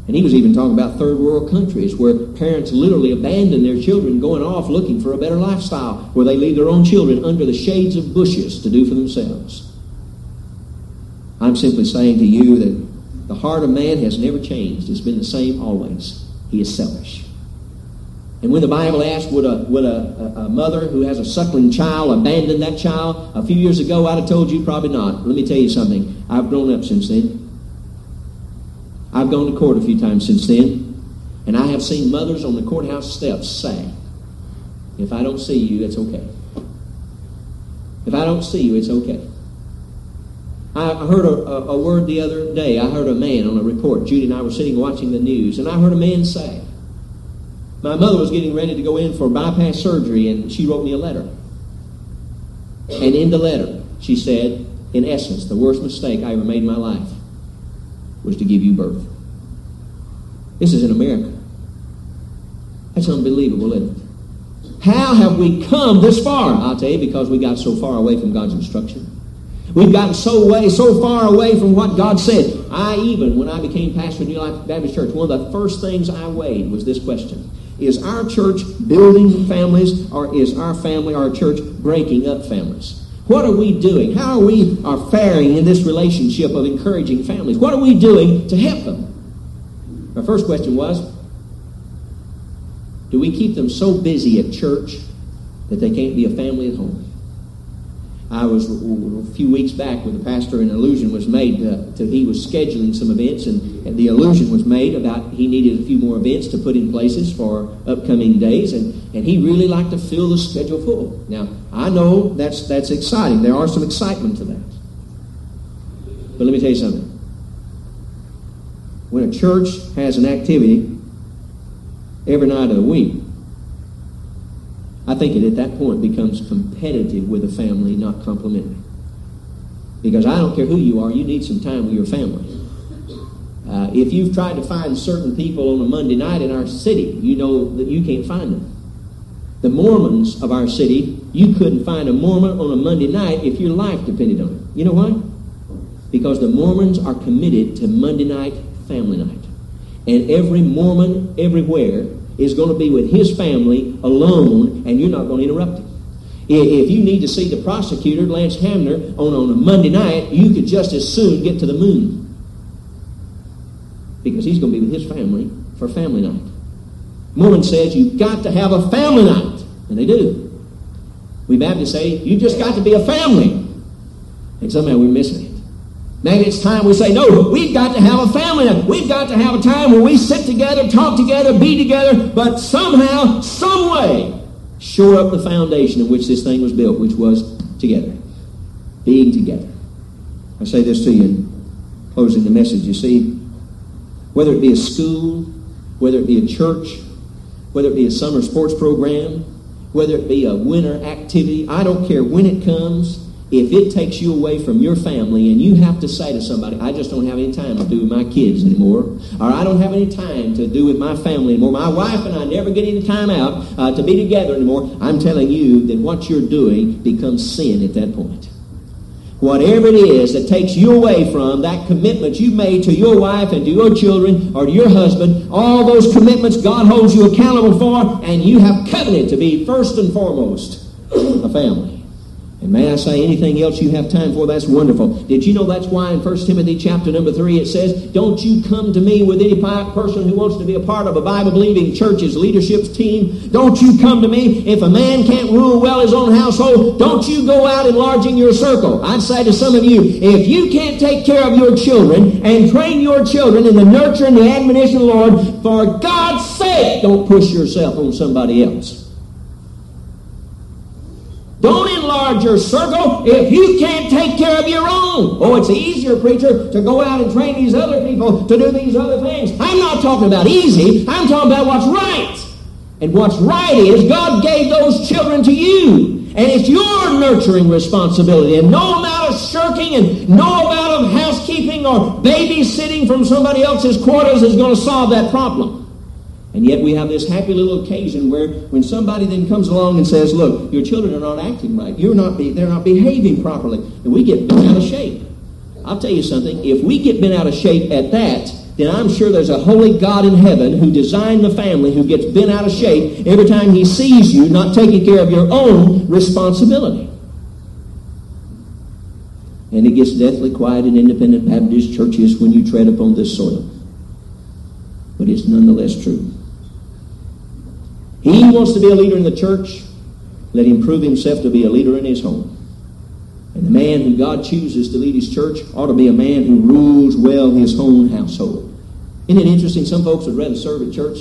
And he was even talking about third world countries where parents literally abandon their children going off looking for a better lifestyle, where they leave their own children under the shades of bushes to do for themselves. I'm simply saying to you that the heart of man has never changed. It's been the same always. He is selfish. And when the Bible asks, would a mother who has a suckling child abandon that child? A few years ago, I'd have told you probably not. Let me tell you something. I've grown up since then. I've gone to court a few times since then, and I have seen mothers on the courthouse steps say, if I don't see you, it's okay. If I don't see you, it's okay. I heard a word the other day. I heard a man on a report. Judy and I were sitting watching the news, and I heard a man say, my mother was getting ready to go in for bypass surgery, and she wrote me a letter. And in the letter, she said, in essence, the worst mistake I ever made in my life was to give you birth. This is in America. That's unbelievable, isn't it? How have we come this far? I'll tell you, because we got so far away from God's instruction. We've gotten so far away from what God said. When I became pastor of New Life Baptist Church, one of the first things I weighed was this question. Is our church building families, or is our family, our church, breaking up families? What are we doing? How are we faring in this relationship of encouraging families? What are we doing to help them? My first question was, do we keep them so busy at church that they can't be a family at home? I was a few weeks back with the pastor, and an allusion was made to he was scheduling some events, and the allusion was made about he needed a few more events to put in places for upcoming days, and he really liked to fill the schedule full. Now, I know that's exciting. There are some excitement to that. But let me tell you something. When a church has an activity every night of the week, I think it at that point becomes competitive with the family, not complimentary. Because I don't care who you are, you need some time with your family. If you've tried to find certain people on a Monday night in our city, you know that you can't find them. The Mormons of our city, you couldn't find a Mormon on a Monday night if your life depended on it. You know why? Because the Mormons are committed to Monday night, family night. And every Mormon everywhere is going to be with his family alone, and you're not going to interrupt him. If you need to see the prosecutor, Lance Hamner, on a Monday night, you could just as soon get to the moon. Because he's going to be with his family for family night. Mormon says you've got to have a family night. And they do. We Baptists say you just got to be a family. And somehow we're missing it. Maybe it's time we say, no, we've got to have a family night. We've got to have a time where we sit together, talk together, be together, but somehow, some way, shore up the foundation in which this thing was built, which was together. Being together. I say this to you in closing the message. You see, whether it be a school, whether it be a church, whether it be a summer sports program, whether it be a winter activity, I don't care when it comes. If it takes you away from your family and you have to say to somebody, I just don't have any time to do with my kids anymore, or I don't have any time to do with my family anymore, my wife and I never get any time out to be together anymore, I'm telling you that what you're doing becomes sin at that point. Whatever it is that takes you away from that commitment you made to your wife and to your children or to your husband, all those commitments God holds you accountable for, and you have covenant to be first and foremost a family. And may I say, anything else you have time for, that's wonderful. Did you know that's why in 1 Timothy chapter number 3 it says, don't you come to me with any person who wants to be a part of a Bible-believing church's leadership team. Don't you come to me. If a man can't rule well his own household, don't you go out enlarging your circle. I'd say to some of you, if you can't take care of your children and train your children in the nurture and the admonition of the Lord, for God's sake, don't push yourself on somebody else. Don't enlarge your circle if you can't take care of your own. Oh, it's easier, preacher, to go out and train these other people to do these other things. I'm not talking about easy. I'm talking about what's right. And what's right is God gave those children to you. And it's your nurturing responsibility. And no amount of shirking and no amount of housekeeping or babysitting from somebody else's quarters is going to solve that problem. And yet we have this happy little occasion where when somebody then comes along and says, look, your children are not acting right. They're not behaving properly. And we get bent out of shape. I'll tell you something. If we get bent out of shape at that, then I'm sure there's a holy God in heaven who designed the family who gets bent out of shape every time he sees you not taking care of your own responsibility. And it gets deathly quiet in independent Baptist churches when you tread upon this soil. But it's nonetheless true. He wants to be a leader in the church. Let him prove himself to be a leader in his home. And the man who God chooses to lead his church ought to be a man who rules well his own household. Isn't it interesting? Some folks would rather serve at church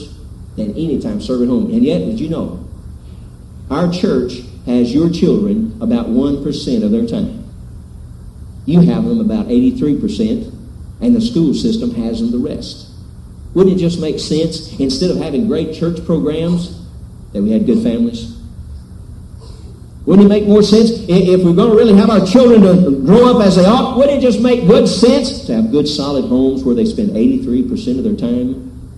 than any time serve at home. And yet, did you know, our church has your children about 1% of their time. You have them about 83%, and the school system has them the rest. Wouldn't it just make sense, instead of having great church programs, that we had good families? Wouldn't it make more sense, if we're going to really have our children to grow up as they ought, wouldn't it just make good sense to have good solid homes where they spend 83% of their time,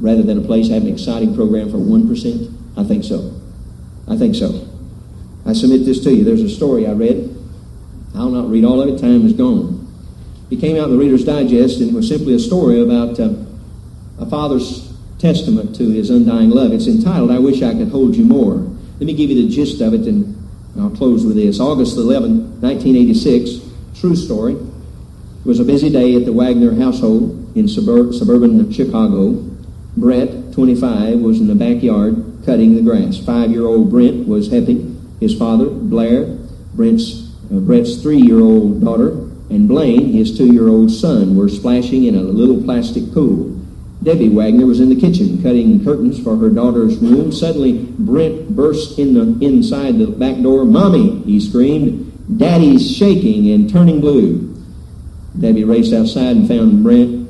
rather than a place having an exciting program for 1%? I think so. I submit this to you. There's a story I read. I'll not read all of it. Time is gone. It came out in the Reader's Digest, and it was simply a story about a father's testament to his undying love. It's entitled, I Wish I Could Hold You More. Let me give you the gist of it, and I'll close with this. August 11, 1986, true story. It was a busy day at the Wagner household in suburban Chicago. Brett, 25, was in the backyard cutting the grass. 5-year-old Brent was helping his father, Blair, Brett's 3-year-old daughter, and Blaine, his 2-year-old son, were splashing in a little plastic pool. Debbie Wagner was in the kitchen cutting curtains for her daughter's room. Suddenly, Brent burst inside the back door. Mommy, he screamed. Daddy's shaking and turning blue. Debbie raced outside and found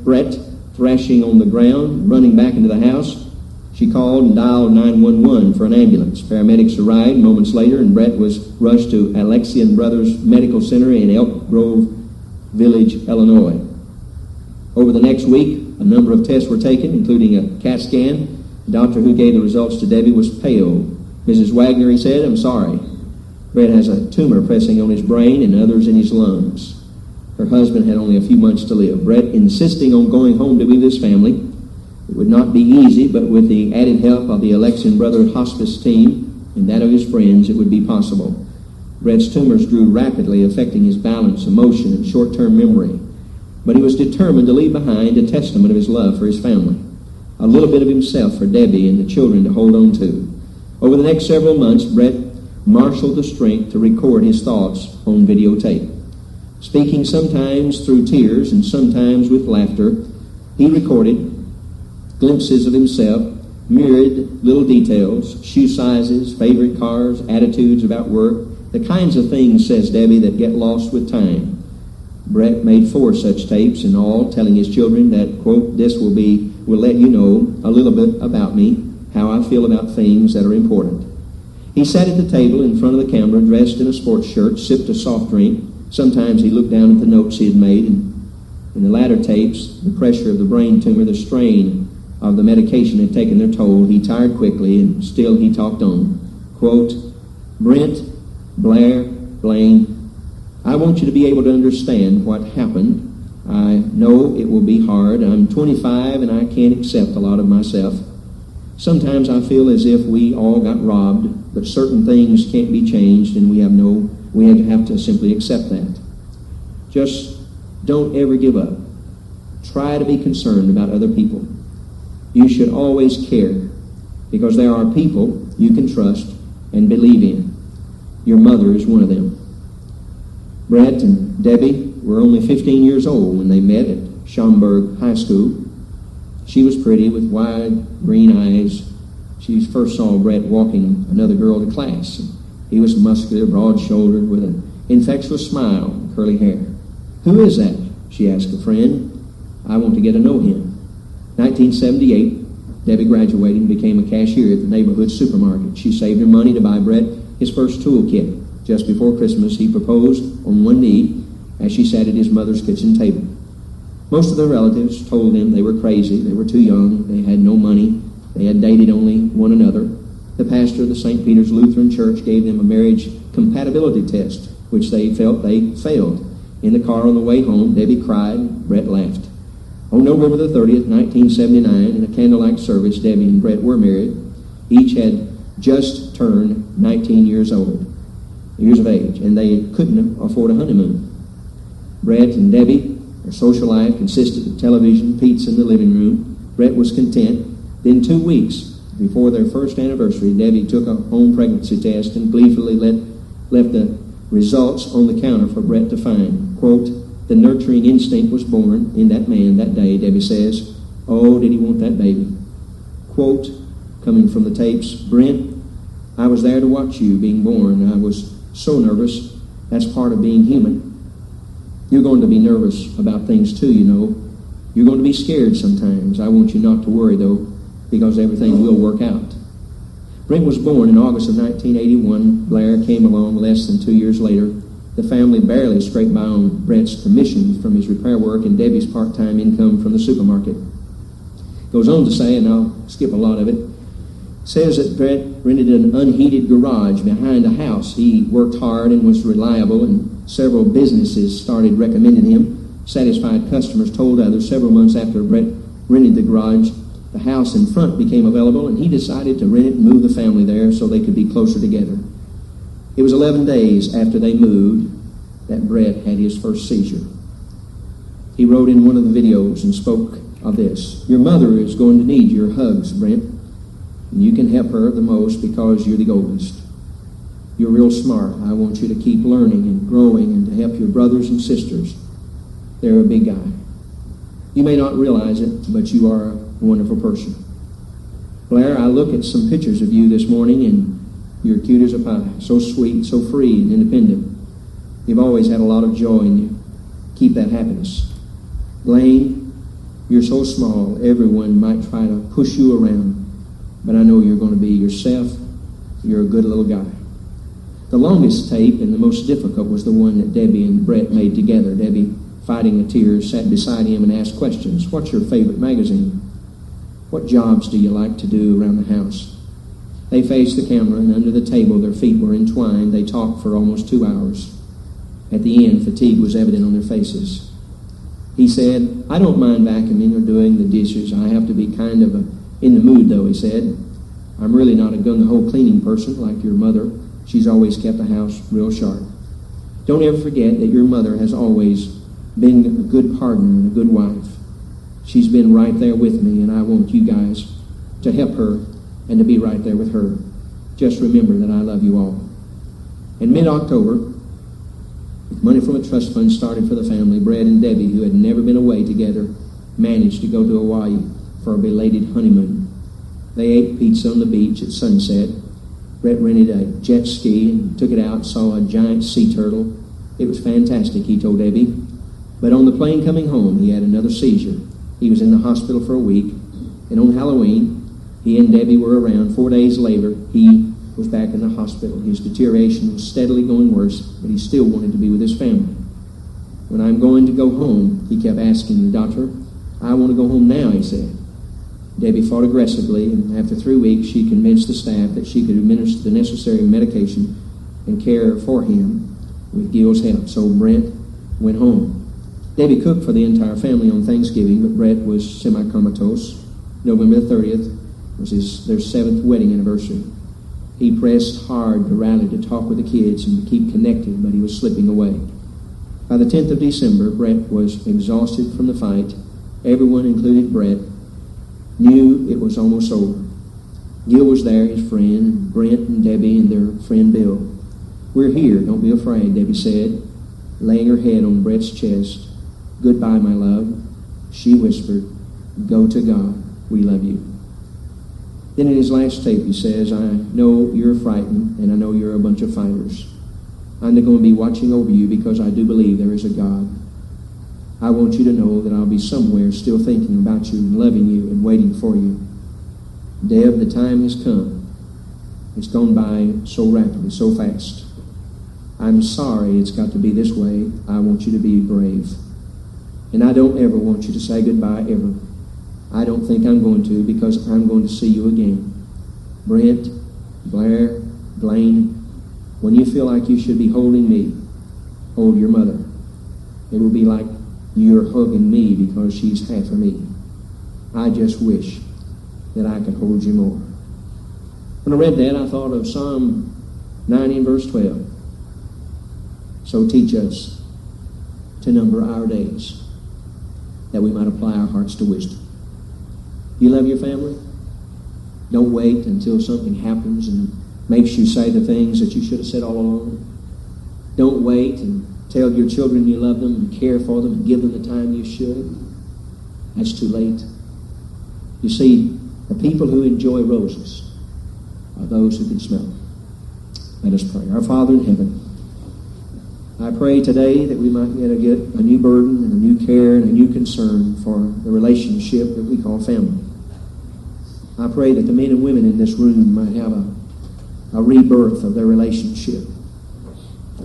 Brett thrashing on the ground, running back into the house. She called and dialed 911 for an ambulance. Paramedics arrived moments later, and Brett was rushed to Alexian Brothers Medical Center in Elk Grove Village, Illinois. Over the next week, a number of tests were taken, including a CAT scan. The doctor who gave the results to Debbie was pale. Mrs. Wagner, he said, I'm sorry. Brett has a tumor pressing on his brain and others in his lungs. Her husband had only a few months to live. Brett, insisting on going home to be with his family, it would not be easy, but with the added help of the Alexian Brother Hospice team and that of his friends, it would be possible. Brett's tumors grew rapidly, affecting his balance, emotion, and short-term memory. But he was determined to leave behind a testament of his love for his family, a little bit of himself for Debbie and the children to hold on to. Over the next several months, Brett marshaled the strength to record his thoughts on videotape. Speaking sometimes through tears and sometimes with laughter, he recorded glimpses of himself, myriad little details, shoe sizes, favorite cars, attitudes about work, the kinds of things, says Debbie, that get lost with time. Brett made 4 such tapes in all, telling his children that, quote, this will let you know a little bit about me, how I feel about things that are important. He sat at the table in front of the camera, dressed in a sports shirt, sipped a soft drink. Sometimes he looked down at the notes he had made, and in the latter tapes, the pressure of the brain tumor, the strain of the medication had taken their toll. He tired quickly, and still he talked on. Quote, Brent, Blair, Blaine, I want you to be able to understand what happened. I know it will be hard. I'm 25, and I can't accept a lot of myself. Sometimes I feel as if we all got robbed, but certain things can't be changed, and we have to simply accept that. Just don't ever give up. Try to be concerned about other people. You should always care, because there are people you can trust and believe in. Your mother is one of them. Brett and Debbie were only 15 years old when they met at Schaumburg High School. She was pretty with wide green eyes. She first saw Brett walking another girl to class. He was muscular, broad-shouldered, with an infectious smile and curly hair. Who is that? She asked a friend. I want to get to know him. 1978, Debbie graduated and became a cashier at the neighborhood supermarket. She saved her money to buy Brett his first tool kit. Just before Christmas, he proposed on one knee as she sat at his mother's kitchen table. Most of their relatives told them they were crazy, they were too young, they had no money, They had dated only one another. The pastor of the St. Peter's Lutheran Church gave them a marriage compatibility test, which they felt they failed. In the car on the way home, Debbie cried, Brett laughed. On November the 30th, 1979, in a candlelight service, Debbie and Brett were married. Each had just turned 19 years of age, and they couldn't afford a honeymoon. Brett and Debbie, their social life consisted of television, pizza in the living room. Brett was content. Then 2 weeks before their first anniversary, Debbie took a home pregnancy test and gleefully left the results on the counter for Brett to find. Quote, the nurturing instinct was born in that man that day, Debbie says. Oh, did he want that baby? Quote, coming from the tapes, Brent, I was there to watch you being born. I was so nervous. That's part of being human. You're going to be nervous about things too, you know. You're going to be scared sometimes. I want you not to worry, though, because everything will work out. Brent was born in August of 1981. Blair came along less than 2 years later. The family barely scraped by on Brent's commission from his repair work and Debbie's part-time income from the supermarket. Goes on to say, and I'll skip a lot of it, says that Brett rented an unheated garage behind a house. He worked hard and was reliable, and several businesses started recommending him. Satisfied customers told others. Several months after Brett rented the garage, the house in front became available, and he decided to rent it and move the family there so they could be closer together. It was 11 days after they moved that Brett had his first seizure. He wrote in one of the videos and spoke of this. Your mother is going to need your hugs, Brent, and you can help her the most because you're the oldest. You're real smart. I want you to keep learning and growing and to help your brothers and sisters. They're a big guy. You may not realize it, but you are a wonderful person. Blair, I look at some pictures of you this morning, and you're cute as a pie, so sweet, so free and independent. You've always had a lot of joy in you. Keep that happiness. Blaine, you're so small, everyone might try to push you around, but I know you're going to be yourself. You're a good little guy. The longest tape and the most difficult was the one that Debbie and Brett made together. Debbie, fighting the tears, sat beside him and asked questions. What's your favorite magazine? What jobs do you like to do around the house? They faced the camera, and under the table their feet were entwined. They talked for almost 2 hours. At the end, fatigue was evident on their faces. He said, I don't mind vacuuming or doing the dishes. I have to be kind of in the mood, though, he said. I'm really not a gung-ho cleaning person like your mother. She's always kept the house real sharp. Don't ever forget that your mother has always been a good partner and a good wife. She's been right there with me, and I want you guys to help her and to be right there with her. Just remember that I love you all. In mid-October, money from a trust fund started for the family. Brett and Debbie, who had never been away together, managed to go to Hawaii for a belated honeymoon. They ate pizza on the beach at sunset. Brett rented a jet ski and took it out, saw a giant sea turtle. It was fantastic, he told Debbie. But on the plane coming home, he had another seizure. He was in the hospital for a week, and on Halloween, he and Debbie were around. 4 days later, he was back in the hospital. His deterioration was steadily going worse, but he still wanted to be with his family. When I'm going to go home, he kept asking the doctor, I want to go home now, he said. Debbie fought aggressively, and after 3 weeks, she convinced the staff that she could administer the necessary medication and care for him with Gil's help. So Brent went home. Debbie cooked for the entire family on Thanksgiving, but Brett was semi-comatose. November 30th was their seventh wedding anniversary. He pressed hard to rally to talk with the kids and to keep connected, but he was slipping away. By the 10th of December, Brett was exhausted from the fight. Everyone, including Brett, knew it was almost over. Gil was there, his friend, Brent and Debbie, and their friend Bill. We're here, don't be afraid, Debbie said, laying her head on Brett's chest. Goodbye, my love, she whispered. Go to God. We love you. Then in his last tape, he says, I know you're frightened, and I know you're a bunch of fighters. I'm going to be watching over you because I do believe there is a God. I want you to know that I'll be somewhere still thinking about you and loving you and waiting for you. Deb, the time has come. It's gone by so rapidly, so fast. I'm sorry it's got to be this way. I want you to be brave. And I don't ever want you to say goodbye ever. I don't think I'm going to, because I'm going to see you again. Brent, Blair, Blaine, when you feel like you should be holding me, hold your mother. It will be like you're hugging me because she's half of me. I just wish that I could hold you more. When I read that, I thought of Psalm 90 verse 12. So teach us to number our days, that we might apply our hearts to wisdom. You love your family? Don't wait until something happens and makes you say the things that you should have said all along. Don't wait and tell your children you love them and care for them and give them the time you should. That's too late. You see, the people who enjoy roses are those who can smell them. Let us pray. Our Father in heaven, I pray today that we might get a new burden and a new care and a new concern for the relationship that we call family. I pray that the men and women in this room might have a rebirth of their relationship.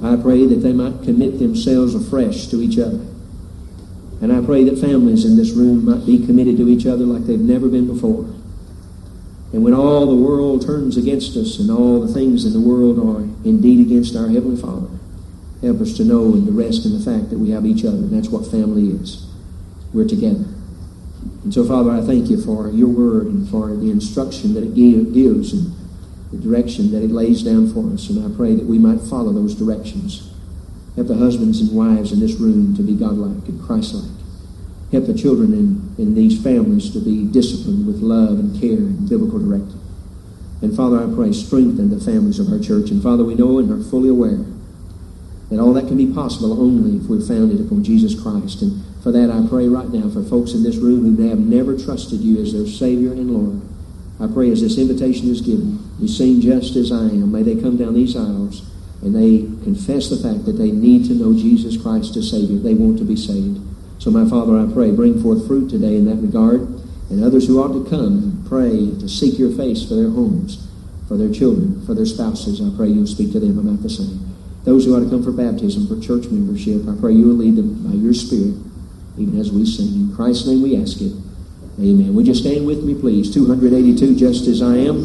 I pray that they might commit themselves afresh to each other. And I pray that families in this room might be committed to each other like they've never been before. And when all the world turns against us and all the things in the world are indeed against our Heavenly Father, help us to know and to rest in the fact that we have each other. And that's what family is. We're together. And so, Father, I thank you for your word and for the instruction that it gives and the direction that it lays down for us. And I pray that we might follow those directions. Help the husbands and wives in this room to be godlike and Christlike. Help the children in these families to be disciplined with love and care and biblical directive. And, Father, I pray, strengthen the families of our church. And, Father, we know and are fully aware that all that can be possible only if we're founded upon Jesus Christ. And for that, I pray right now for folks in this room who have never trusted you as their Savior and Lord. I pray as this invitation is given, you sing just as I am. May they come down these aisles and they confess the fact that they need to know Jesus Christ as Savior. They want to be saved. So, my Father, I pray, bring forth fruit today in that regard. And others who ought to come, pray to seek your face for their homes, for their children, for their spouses. I pray you'll speak to them about the same. Those who ought to come for baptism, for church membership, I pray you will lead them by your Spirit, even as we sing. In Christ's name we ask it. Amen. Would you stand with me, please? 282, just as I am.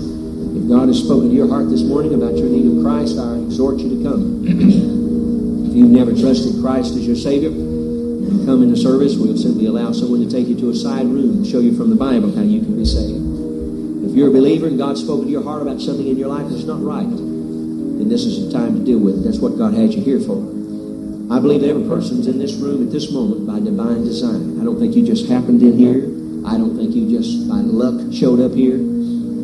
If God has spoken to your heart this morning about your need of Christ, I exhort you to come. If you've never trusted Christ as your Savior, and come into service, we'll simply allow someone to take you to a side room and show you from the Bible how you can be saved. If you're a believer and God's spoken to your heart about something in your life that's not right, and this is the time to deal with it. That's what God had you here for. I believe that every person's in this room at this moment by divine design. I don't think you just happened in here. I don't think you just by luck showed up here.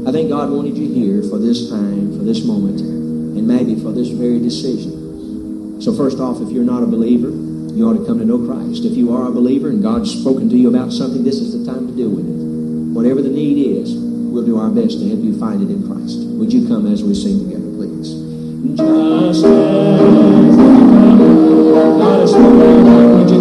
I think God wanted you here for this time, for this moment, and maybe for this very decision. So first off, if you're not a believer, you ought to come to know Christ. If you are a believer and God's spoken to you about something, this is the time to deal with it. Whatever the need is, we'll do our best to help you find it in Christ. Would you come as we sing together, please? Just as God is holding on, would you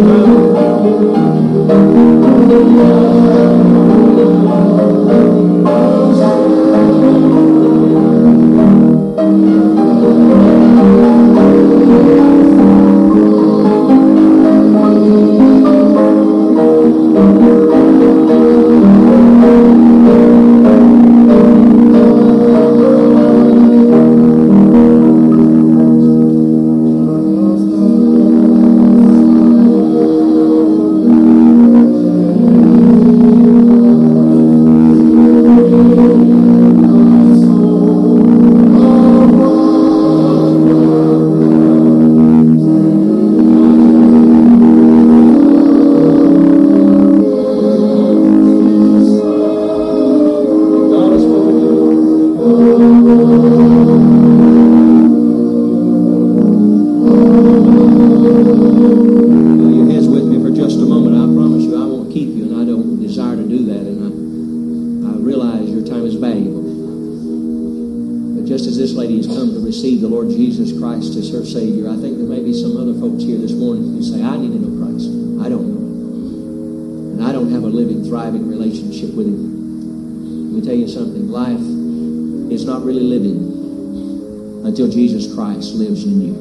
lives in you.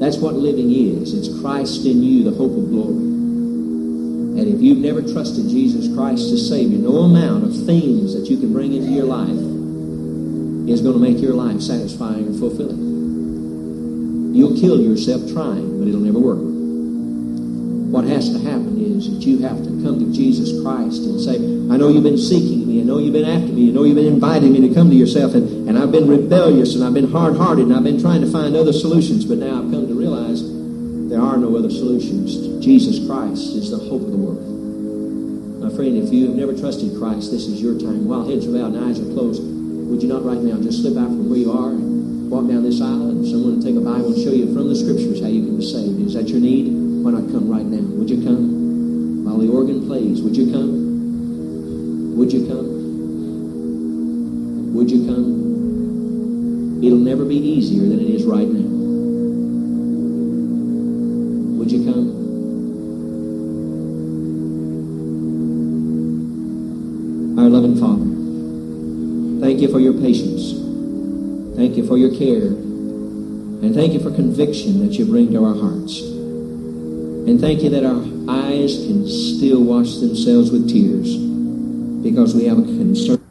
That's what living is. It's Christ in you, the hope of glory. that if you've never trusted Jesus Christ as Savior, no amount of things that you can bring into your life is going to make your life satisfying and fulfilling. You'll kill yourself trying, but it'll never work. What has to happen is that you have to come to Jesus Christ and say, I know you've been seeking me. I know you've been after me. I know you've been inviting me to come to yourself. And I've been rebellious, and I've been hard-hearted, and I've been trying to find other solutions. But now I've come to realize there are no other solutions. Jesus Christ is the hope of the world. My friend, if you have never trusted Christ, this is your time. While heads are bowed and eyes are closed, would you not right now just slip out from where you are and walk down this aisle, and someone will take a Bible and show you from the Scriptures how you can be saved. Is that your need? Why not come right now? Would you come? While the organ plays, would you come? Would you come? Would you come? It'll never be easier than it is right now. Would you come? Our loving Father, thank you for your patience. Thank you for your care. And thank you for conviction that you bring to our hearts. And thank you that our eyes can still wash themselves with tears because we have a concern.